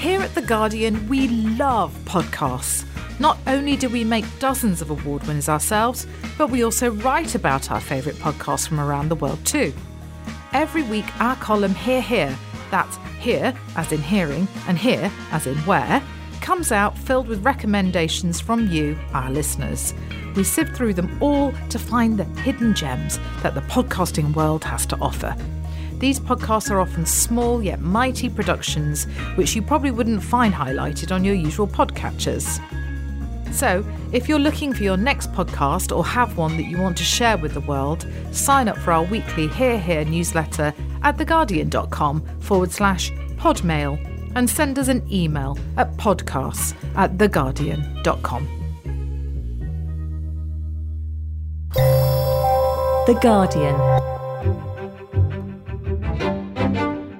Here at The Guardian, we love podcasts. Not only do we make dozens of award winners ourselves, but we also write about our favourite podcasts from around the world too. Every week, our column Hear Here, that's here as in hearing and here as in where, comes out filled with recommendations from you, our listeners. We sift through them all to find the hidden gems that the podcasting world has to offer. These podcasts are often small yet mighty productions, which you probably wouldn't find highlighted on your usual podcatchers. So, if you're looking for your next podcast or have one that you want to share with the world, sign up for our weekly Hear Here newsletter at theguardian.com/podmail and send us an email at podcasts@theguardian.com. The Guardian.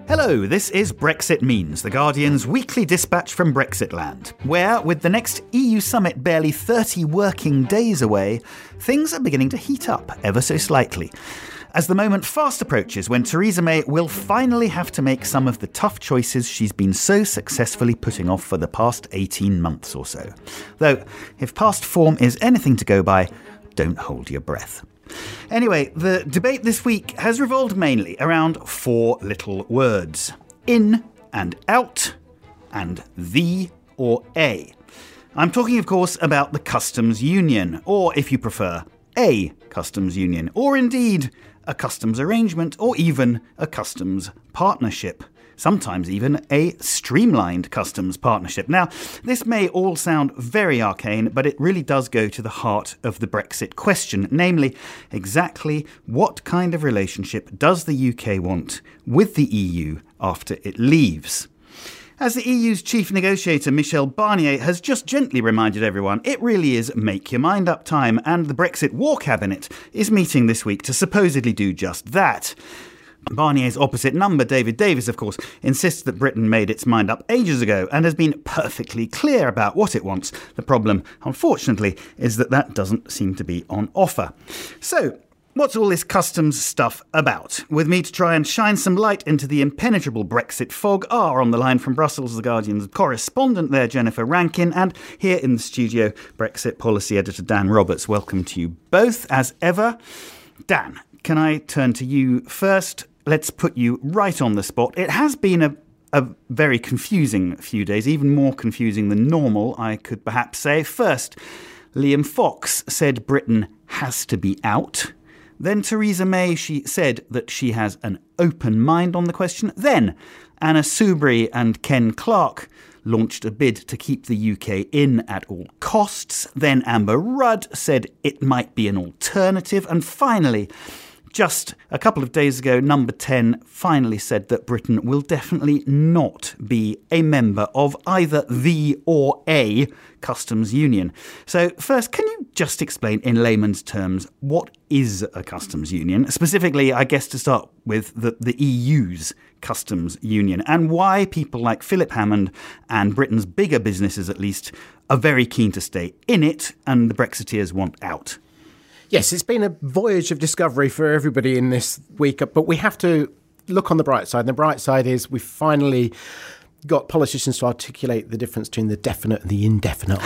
Hello, this is Brexit Means, The Guardian's weekly dispatch from Brexitland, where, with the next EU summit barely 30 working days away, things are beginning to heat up ever so slightly, as the moment fast approaches when Theresa May will finally have to make some of the tough choices she's been so successfully putting off for the past 18 months or so. Though, if past form is anything to go by, don't hold your breath. Anyway, the debate this week has revolved mainly around four little words. In and out and the or a. I'm talking, of course, about the customs union, or if you prefer, a customs union, or indeed a customs arrangement, or even a customs partnership. Sometimes even a streamlined customs partnership. Now, this may all sound very arcane, but it really does go to the heart of the Brexit question, namely, exactly what kind of relationship does the UK want with the EU after it leaves? As the EU's chief negotiator, Michel Barnier, has just gently reminded everyone, it really is make your mind up time, and the Brexit War Cabinet is meeting this week to supposedly do just that. Barnier's opposite number, David Davis, of course, insists that Britain made its mind up ages ago and has been perfectly clear about what it wants. The problem, unfortunately, is that doesn't seem to be on offer. So, what's all this customs stuff about? With me to try and shine some light into the impenetrable Brexit fog are, on the line from Brussels, The Guardian's correspondent there, Jennifer Rankin, and here in the studio, Brexit policy editor Dan Roberts. Welcome to you both, as ever. Dan, can I turn to you first? Let's put you right on the spot. It has been a very confusing few days, even more confusing than normal, I could perhaps say. First, Liam Fox said Britain has to be out. Then Theresa May, she said that she has an open mind on the question. Then Anna Soubry and Ken Clarke launched a bid to keep the UK in at all costs. Then Amber Rudd said it might be an alternative. And finally, just a couple of days ago, number 10 finally said that Britain will definitely not be a member of either the or a customs union. So first, can you just explain in layman's terms what is a customs union? Specifically, I guess to start with the EU's customs union and why people like Philip Hammond and Britain's bigger businesses, at least, are very keen to stay in it and the Brexiteers want out. Yes, it's been a voyage of discovery for everybody in this week, but we have to look on the bright side. And the bright side is we finally got politicians to articulate the difference between the definite and the indefinite.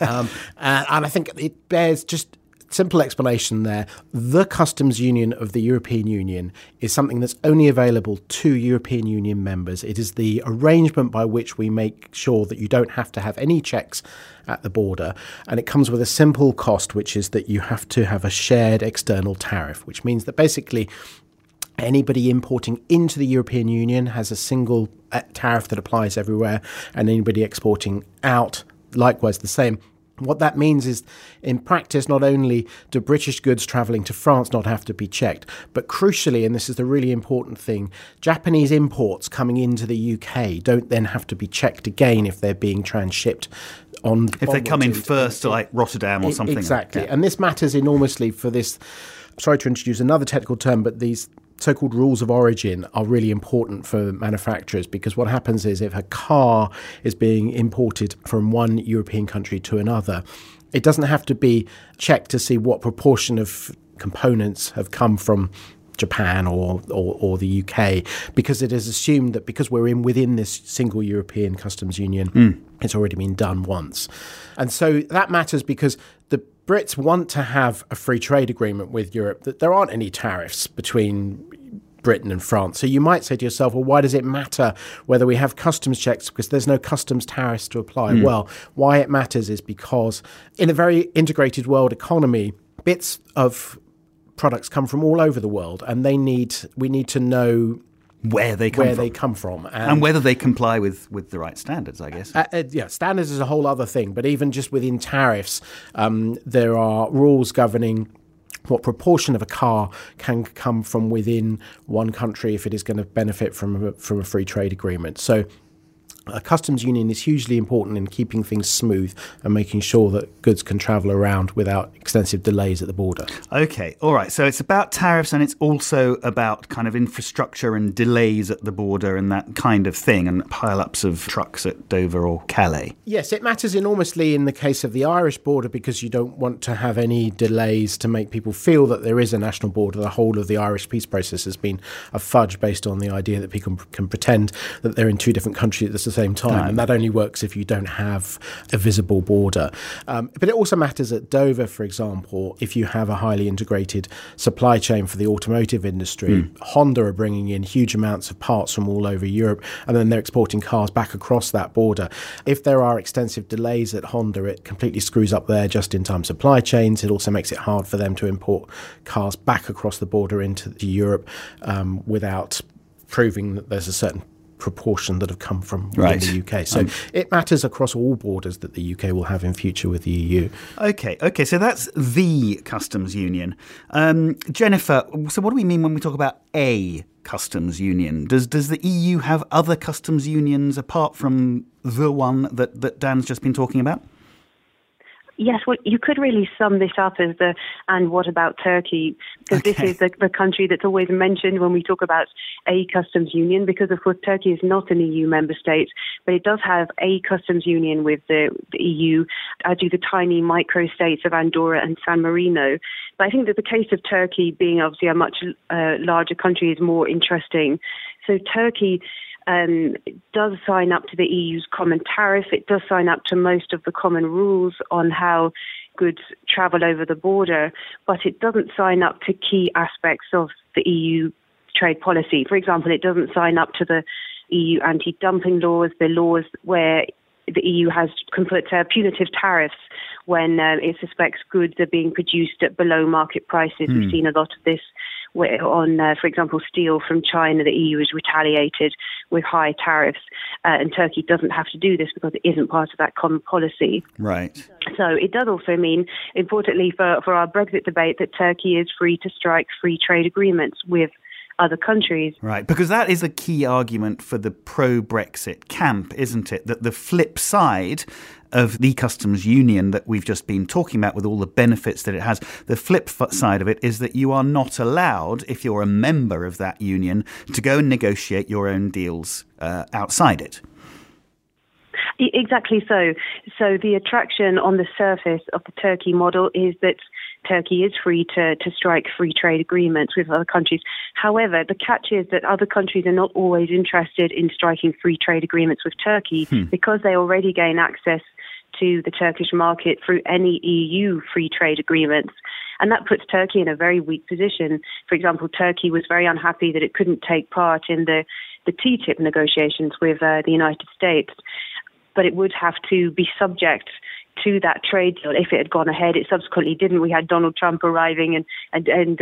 And I think it bears just simple explanation there. The customs union of the European Union is something that's only available to European Union members. It is the arrangement by which we make sure that you don't have to have any checks at the border, and it comes with a simple cost, which is that you have to have a shared external tariff, which means that basically anybody importing into the European Union has a single tariff that applies everywhere, and anybody exporting out, likewise the same. What that means is, in practice, not only do British goods travelling to France not have to be checked, but crucially, and this is the really important thing, Japanese imports coming into the UK don't then have to be checked again if they're being transshipped on. If they come in first to like Rotterdam or something. Exactly. And this matters enormously for this. Sorry to introduce another technical term, but these so-called rules of origin are really important for manufacturers, because what happens is if a car is being imported from one European country to another, it doesn't have to be checked to see what proportion of components have come from Japan or the UK, because it is assumed that because we're within this single European customs union, it's already been done once. And so that matters because the Brits want to have a free trade agreement with Europe, that there aren't any tariffs between Britain and France. So you might say to yourself, well, why does it matter whether we have customs checks? Because there's no customs tariffs to apply. Well, why it matters is because in a very integrated world economy, bits of products come from all over the world, and we need to know where they come from. And whether they comply with the right standards, I guess. Standards is a whole other thing. But even just within tariffs, there are rules governing what proportion of a car can come from within one country if it is going to benefit from a free trade agreement. So a customs union is hugely important in keeping things smooth and making sure that goods can travel around without extensive delays at the border. OK, all right. So it's about tariffs, and it's also about kind of infrastructure and delays at the border and that kind of thing, and pile-ups of trucks at Dover or Calais. Yes, it matters enormously in the case of the Irish border, because you don't want to have any delays to make people feel that there is a national border. The whole of the Irish peace process has been a fudge based on the idea that people can pretend that they're in two different countries at the same time, and that only works if you don't have a visible border. But it also matters at Dover, for example, if you have a highly integrated supply chain for the automotive industry. Honda are bringing in huge amounts of parts from all over Europe, and then they're exporting cars back across that border. If there are extensive delays at Honda, it completely screws up their just-in-time supply chains. It also makes it hard for them to import cars back across the border into Europe without proving that there's a certain proportion that have come from the UK. So it matters across all borders that the UK will have in future with the EU. Okay. So that's the customs union. Jennifer, so what do we mean when we talk about a customs union? Does the EU have other customs unions apart from the one that Dan's just been talking about? Yes, well, you could really sum this up as and what about Turkey? Because this is the country that's always mentioned when we talk about a customs union, because of course Turkey is not an EU member state, but it does have a customs union with the EU, as do the tiny micro-states of Andorra and San Marino. But I think that the case of Turkey, being obviously a much larger country, is more interesting. So Turkey does sign up to the EU's common tariff. It does sign up to most of the common rules on how goods travel over the border, but it doesn't sign up to key aspects of the EU trade policy. For example, it doesn't sign up to the EU anti-dumping laws, the laws where the EU has can put punitive tariffs when it suspects goods are being produced at below market prices. We've seen a lot of this. On, for example, steel from China, the EU has retaliated with high tariffs, and Turkey doesn't have to do this because it isn't part of that common policy. Right. So it does also mean, importantly for our Brexit debate, that Turkey is free to strike free trade agreements with other countries. Right, because that is a key argument for the pro-Brexit camp, isn't it? That the flip side of the customs union that we've just been talking about, with all the benefits that it has, the flip side of it is that you are not allowed, if you're a member of that union, to go and negotiate your own deals outside it. Exactly so. So the attraction on the surface of the Turkey model is that Turkey is free to strike free trade agreements with other countries. However, the catch is that other countries are not always interested in striking free trade agreements with Turkey because they already gain access to the Turkish market through any EU free trade agreements. And that puts Turkey in a very weak position. For example, Turkey was very unhappy that it couldn't take part in the TTIP negotiations with the United States, but it would have to be subject to that trade deal if it had gone ahead. It subsequently didn't. We had Donald Trump arriving and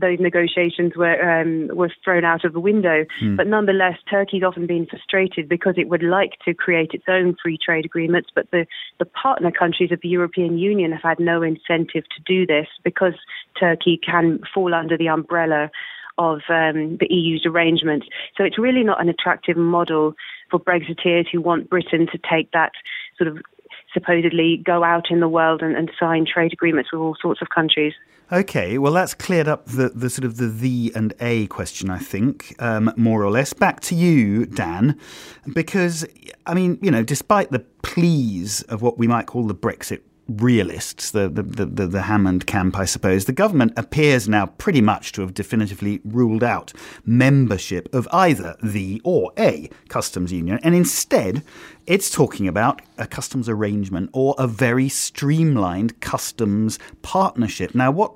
those negotiations were thrown out of the window. But nonetheless, Turkey's often been frustrated because it would like to create its own free trade agreements, but the partner countries of the European Union have had no incentive to do this because Turkey can fall under the umbrella of the EU's arrangements. So it's really not an attractive model for Brexiteers who want Britain to take that sort of supposedly go out in the world and sign trade agreements with all sorts of countries. OK, well, that's cleared up the sort of the thee and a question, I think, more or less. Back to you, Dan, because, I mean, you know, despite the pleas of what we might call the Brexit realists, the Hammond camp, I suppose, the government appears now pretty much to have definitively ruled out membership of either the or a customs union. And instead, it's talking about a customs arrangement or a very streamlined customs partnership. Now, what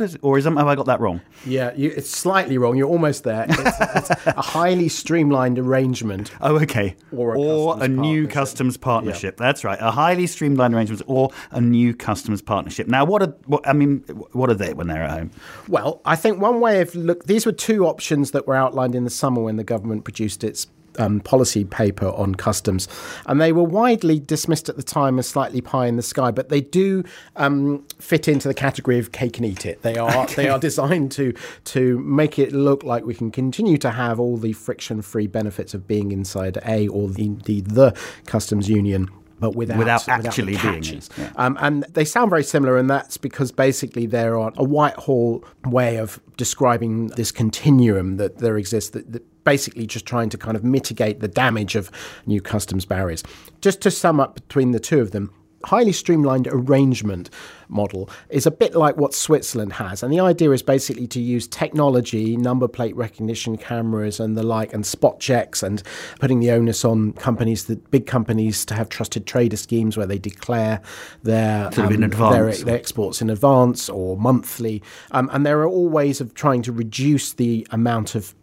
is, or is, have I got that wrong? Yeah, it's slightly wrong. You're almost there. It's a highly streamlined arrangement. Oh, okay. Or a new customs partnership. Yeah. That's right. A highly streamlined arrangement or a new customs partnership. Now, what are they when they're at home? Well, I think one way of look, these were two options that were outlined in the summer when the government produced its policy paper on customs, and they were widely dismissed at the time as slightly pie in the sky, but they do fit into the category of cake and eat it. They are designed to make it look like we can continue to have all the friction-free benefits of being inside A or the customs union, but without actually being it. Yeah. And they sound very similar, and that's because basically they're on a Whitehall way of describing this continuum that there exists, that basically just trying to kind of mitigate the damage of new customs barriers. Just to sum up between the two of them, highly streamlined arrangement model is a bit like what Switzerland has. And the idea is basically to use technology, number plate recognition cameras and the like, and spot checks, and putting the onus on companies, the big companies, to have trusted trader schemes where they declare their exports in advance or monthly. And there are all ways of trying to reduce the amount of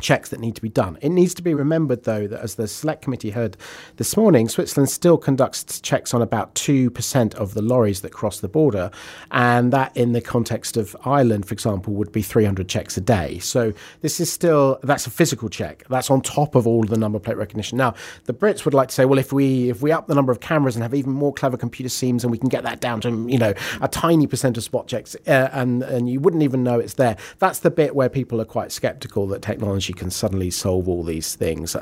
checks that need to be done. It needs to be remembered, though, that as the Select Committee heard this morning, Switzerland still conducts checks on about 2% of the lorries that cross the border, and that in the context of Ireland, for example, would be 300 checks a day. So this is still, that's a physical check. That's on top of all the number plate recognition. Now, the Brits would like to say, well, if we up the number of cameras and have even more clever computer schemes, and we can get that down to, you know, a tiny percent of spot checks, and you wouldn't even know it's there. That's the bit where people are quite sceptical that technology can suddenly solve all these things.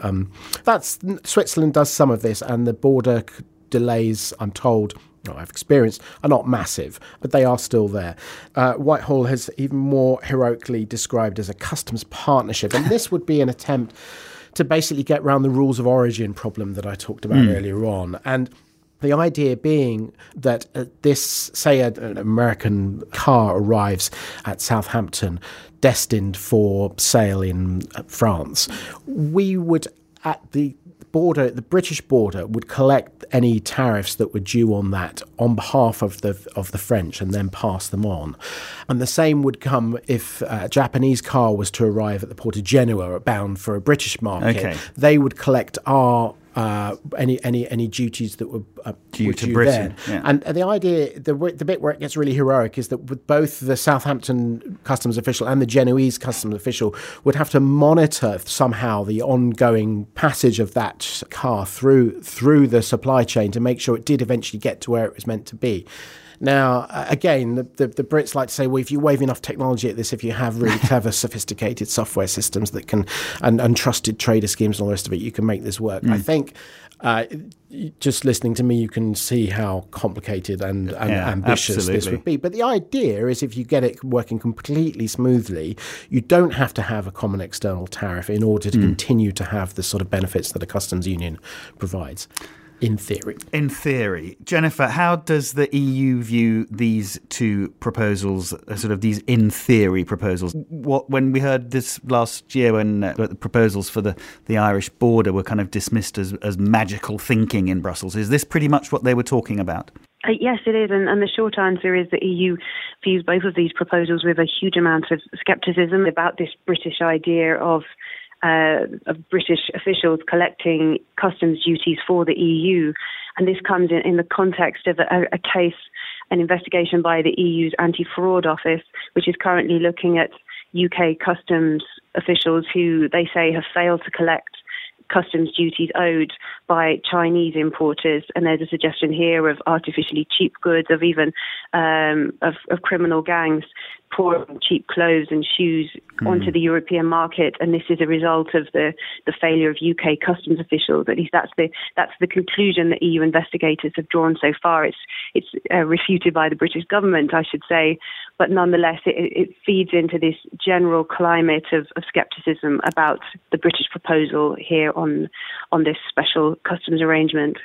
Switzerland does some of this, and the border delays, I'm told, I've experienced, are not massive, but they are still there. Whitehall has even more heroically described as a customs partnership, and this would be an attempt to basically get around the rules of origin problem that I talked about earlier on. And the idea being that an American car arrives at Southampton destined for sale in France, we would at the border, the British border, would collect any tariffs that were due on that on behalf of the French and then pass them on. And the same would come if a Japanese car was to arrive at the port of Genoa bound for a British market. Okay. They would collect our any duties that were due to Britain. Yeah. And the idea, the bit where it gets really heroic, is that with both the Southampton customs official and the Genoese customs official would have to monitor somehow the ongoing passage of that car through the supply chain to make sure it did eventually get to where it was meant to be. Now, again, the Brits like to say, well, if you wave enough technology at this, if you have really clever, sophisticated software systems that can, and trusted trader schemes and all the rest of it, you can make this work. I think just listening to me, you can see how complicated and ambitious absolutely. This would be. But the idea is if you get it working completely smoothly, you don't have to have a common external tariff in order to continue to have the sort of benefits that a customs union provides. In theory. Jennifer, how does the EU view these two proposals, sort of these in theory proposals? When we heard this last year, when the proposals for the Irish border were kind of dismissed as magical thinking in Brussels, is this pretty much what they were talking about? Yes, it is. And the short answer is the EU views both of these proposals with a huge amount of scepticism about this British idea of British officials collecting customs duties for the EU. And this comes in the context of a case, an investigation by the EU's Anti-Fraud Office, which is currently looking at UK customs officials who they say have failed to collect customs duties owed by Chinese importers. And there's a suggestion here of artificially cheap goods, of even of criminal gangs pouring cheap clothes and shoes onto the European market. And this is a result of the failure of UK customs officials. At least that's the conclusion that EU investigators have drawn so far. It's refuted by the British government, I should say. But nonetheless, it feeds into this general climate of scepticism about the British proposal here on this special customs arrangement.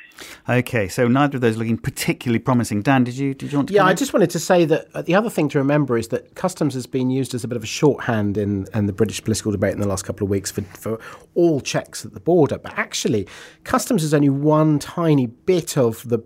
OK, so neither of those looking particularly promising. Dan, did you want to comment? I just wanted to say that the other thing to remember is that customs has been used as a bit of a shorthand in the British political debate in the last couple of weeks for all checks at the border. But actually, customs is only one tiny bit of the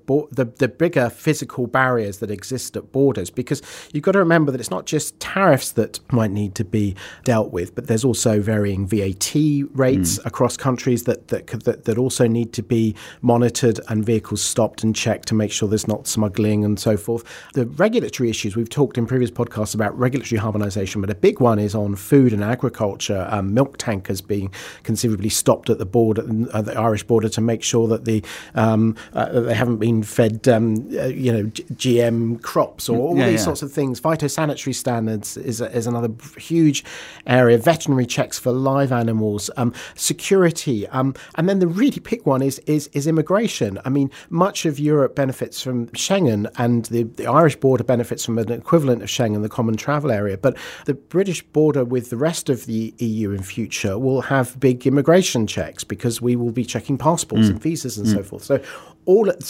bigger physical barriers that exist at borders, because you've got to remember that it's not just tariffs that might need to be dealt with, but there's also varying VAT rates across countries that also need to be monitored and vehicles stopped and checked to make sure there's not smuggling and so forth. The regulatory issues, we've talked in previous podcasts about regulatory harmonisation, but a big one is on food and agriculture, milk tankers being conceivably stopped at the border, at the Irish border, to make sure that they haven't been fed GM crops or all these sorts of things. Phytosanitary standards is another huge area. Veterinary checks for live animals, security, and then the really big one is immigration. I mean, much of Europe benefits from Schengen, and the Irish border benefits from an equivalent of Schengen, the common travel area. But the British border with the rest of the EU in future will have big immigration checks, because we will be checking passports and visas and so forth. So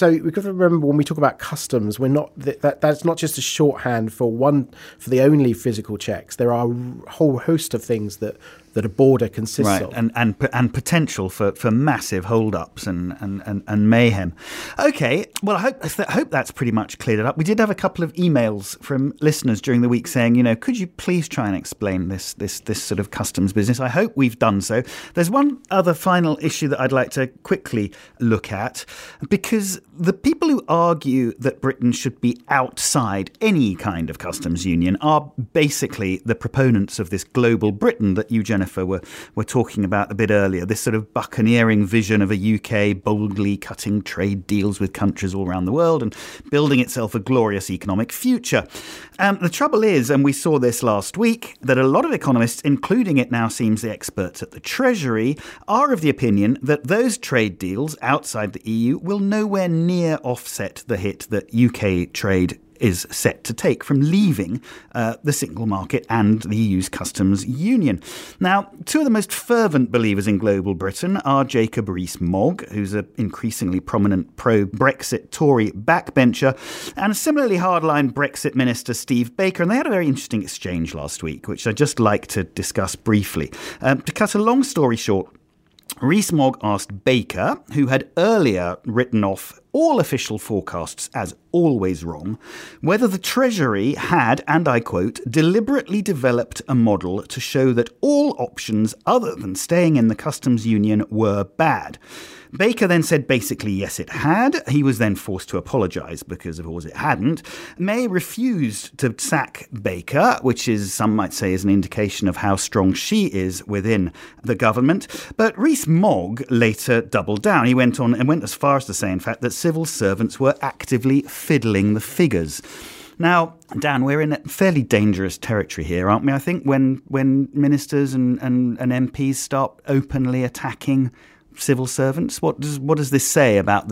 we've got to remember, when we talk about customs, that's not just a shorthand for the only physical checks. There are a whole host of things that a border consists of. And potential for massive hold-ups and mayhem. OK, well, I hope that's pretty much cleared it up. We did have a couple of emails from listeners during the week saying, could you please try and explain this sort of customs business? I hope we've done so. There's one other final issue that I'd like to quickly look at, because the people who argue that Britain should be outside any kind of customs union are basically the proponents of this global Britain that you, Jennifer, were talking about a bit earlier, this sort of buccaneering vision of a UK boldly cutting trade deals with countries all around the world and building itself a glorious economic future. The trouble is, and we saw this last week, that a lot of economists, including it now seems the experts at the Treasury, are of the opinion that those trade deals outside the EU will nowhere near offset the hit that UK trade is set to take from leaving the single market and the EU's customs union. Now, two of the most fervent believers in global Britain are Jacob Rees-Mogg, who's an increasingly prominent pro-Brexit Tory backbencher, and similarly hardline Brexit Minister Steve Baker. And they had a very interesting exchange last week, which I'd just like to discuss briefly. To cut a long story short, Rees-Mogg asked Baker, who had earlier written off all official forecasts as always wrong, whether the Treasury had, and I quote, deliberately developed a model to show that all options other than staying in the customs union were bad. Baker then said basically yes, it had. He was then forced to apologise because, of course, it hadn't. May refused to sack Baker, which is, some might say, is an indication of how strong she is within the government. But Rees-Mogg later doubled down. He went on and went as far as to say, in fact, that civil servants were actively fiddling the figures. Now, Dan, we're in fairly dangerous territory here, aren't we? I think when ministers and MPs start openly attacking civil servants, what does this say about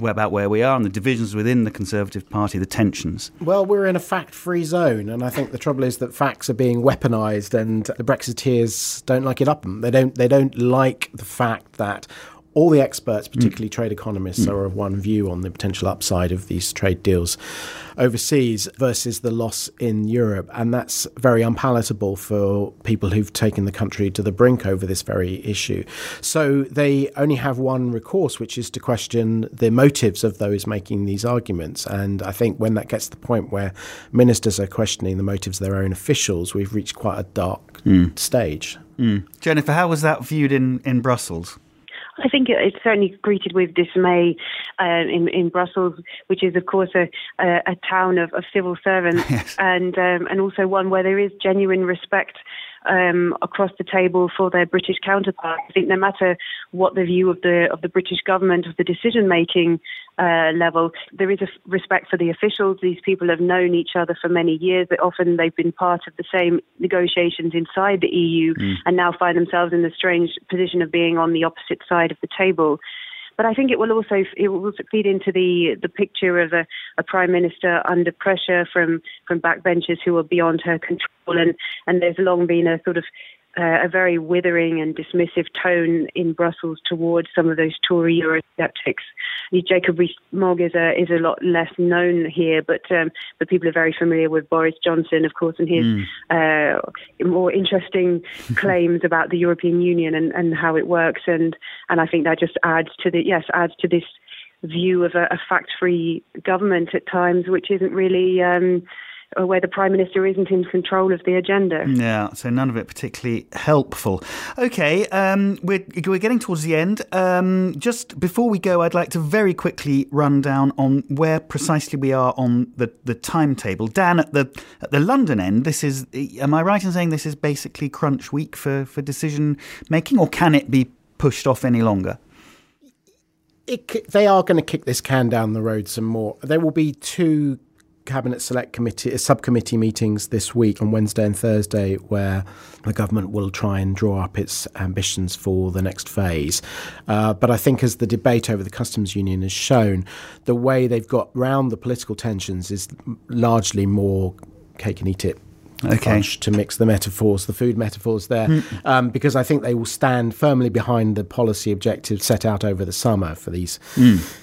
where we are and the divisions within the Conservative Party, the tensions? Well, we're in a fact-free zone, and I think the trouble is that facts are being weaponised, and the Brexiteers don't like it up them. They don't like the fact that all the experts, particularly trade economists, are of one view on the potential upside of these trade deals overseas versus the loss in Europe. And that's very unpalatable for people who've taken the country to the brink over this very issue. So they only have one recourse, which is to question the motives of those making these arguments. And I think when that gets to the point where ministers are questioning the motives of their own officials, we've reached quite a dark stage. Jennifer, how was that viewed in Brussels? I think it's certainly greeted with dismay in Brussels, which is, of course, a town of civil servants, and also one where there is genuine respect across the table for their British counterparts. I think no matter what the view of the British government, of the decision-making level, there is a respect for the officials. These people have known each other for many years, but often they've been part of the same negotiations inside the EU and now find themselves in the strange position of being on the opposite side of the table. But I think it will also feed into the picture of a prime minister under pressure from backbenchers who are beyond her control. And there's long been a sort of a very withering and dismissive tone in Brussels towards some of those Tory Eurosceptics. Jacob Rees-Mogg is a lot less known here, but people are very familiar with Boris Johnson, of course, and his more interesting claims about the European Union and how it works. And I think that just adds to this view of a fact-free government at times, which isn't really... where the Prime Minister isn't in control of the agenda. Yeah, so none of it particularly helpful. OK, we're getting towards the end. Just before we go, I'd like to very quickly run down on where precisely we are on the timetable. Dan, at the London end, am I right in saying this is basically crunch week for decision-making, or can it be pushed off any longer? They are going to kick this can down the road some more. There will be two Cabinet Select Committee subcommittee meetings this week on Wednesday and Thursday, where the government will try and draw up its ambitions for the next phase. But I think, as the debate over the customs union has shown, the way they've got round the political tensions is largely more cake and eat it. Okay. To mix the food metaphors there, because I think they will stand firmly behind the policy objectives set out over the summer for these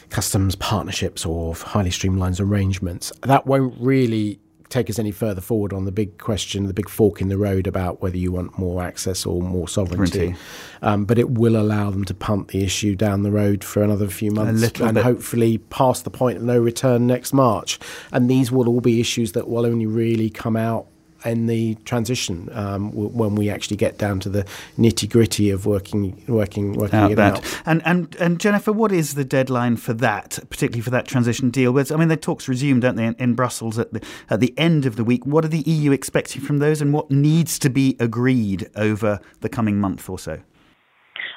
customs partnerships or highly streamlined arrangements. That won't really take us any further forward on the big question, the big fork in the road about whether you want more access or more sovereignty. But it will allow them to punt the issue down the road for another few months and hopefully past the point of no return next March. And these will all be issues that will only really come out in the transition, when we actually get down to the nitty-gritty of working it out. And Jennifer, what is the deadline for that, particularly for that transition deal? I mean, the talks resume, don't they, in Brussels at the end of the week. What are the EU expecting from those, and what needs to be agreed over the coming month or so?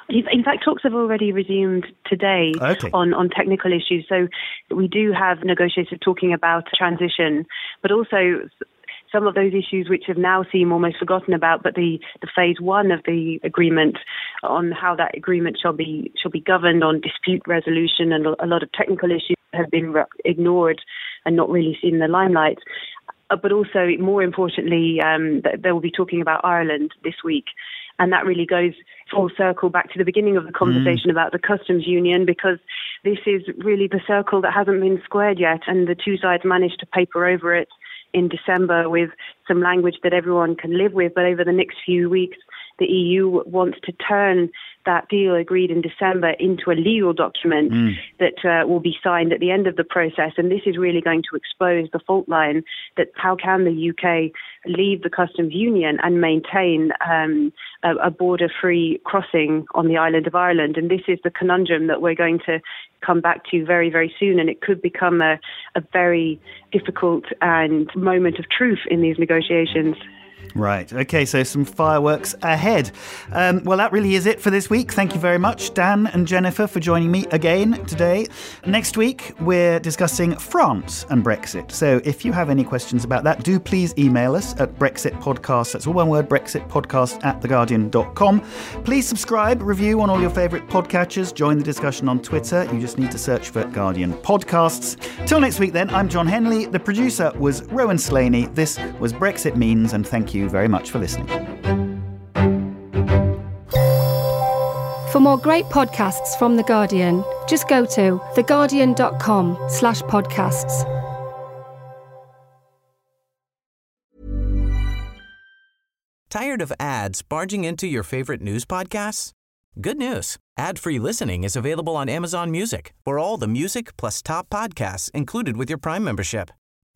In fact, talks have already resumed today on technical issues. So we do have negotiators talking about transition, but also some of those issues which have now seem almost forgotten about, but the phase one of the agreement on how that agreement shall be governed on dispute resolution and a lot of technical issues have been ignored and not really seen in the limelight. But also, more importantly, they will be talking about Ireland this week. And that really goes full circle back to the beginning of the conversation about the customs union, because this is really the circle that hasn't been squared yet. And the two sides managed to paper over it in December with some language that everyone can live with. But over the next few weeks, the EU wants to turn that deal agreed in December into a legal document that will be signed at the end of the process. And this is really going to expose the fault line that how can the UK leave the customs union and maintain a border-free crossing on the island of Ireland. And this is the conundrum that we're going to come back to very, very soon. And it could become a very difficult and moment of truth in these negotiations. Right. OK, so some fireworks ahead. Well, that really is it for this week. Thank you very much, Dan and Jennifer, for joining me again today. Next week, we're discussing France and Brexit. So if you have any questions about that, do please email us at brexitpodcast. That's all one word, brexitpodcast at theguardian.com. Please subscribe, review on all your favourite podcatchers. Join the discussion on Twitter. You just need to search for Guardian Podcasts. Till next week, then, I'm John Henley. The producer was Rowan Slaney. This was Brexit Means, and thank you very much for listening. For more great podcasts from The Guardian, just go to theguardian.com/podcasts. Tired of ads barging into your favorite news podcasts? Good news. Ad-free listening is available on Amazon Music for all the music plus top podcasts included with your Prime membership.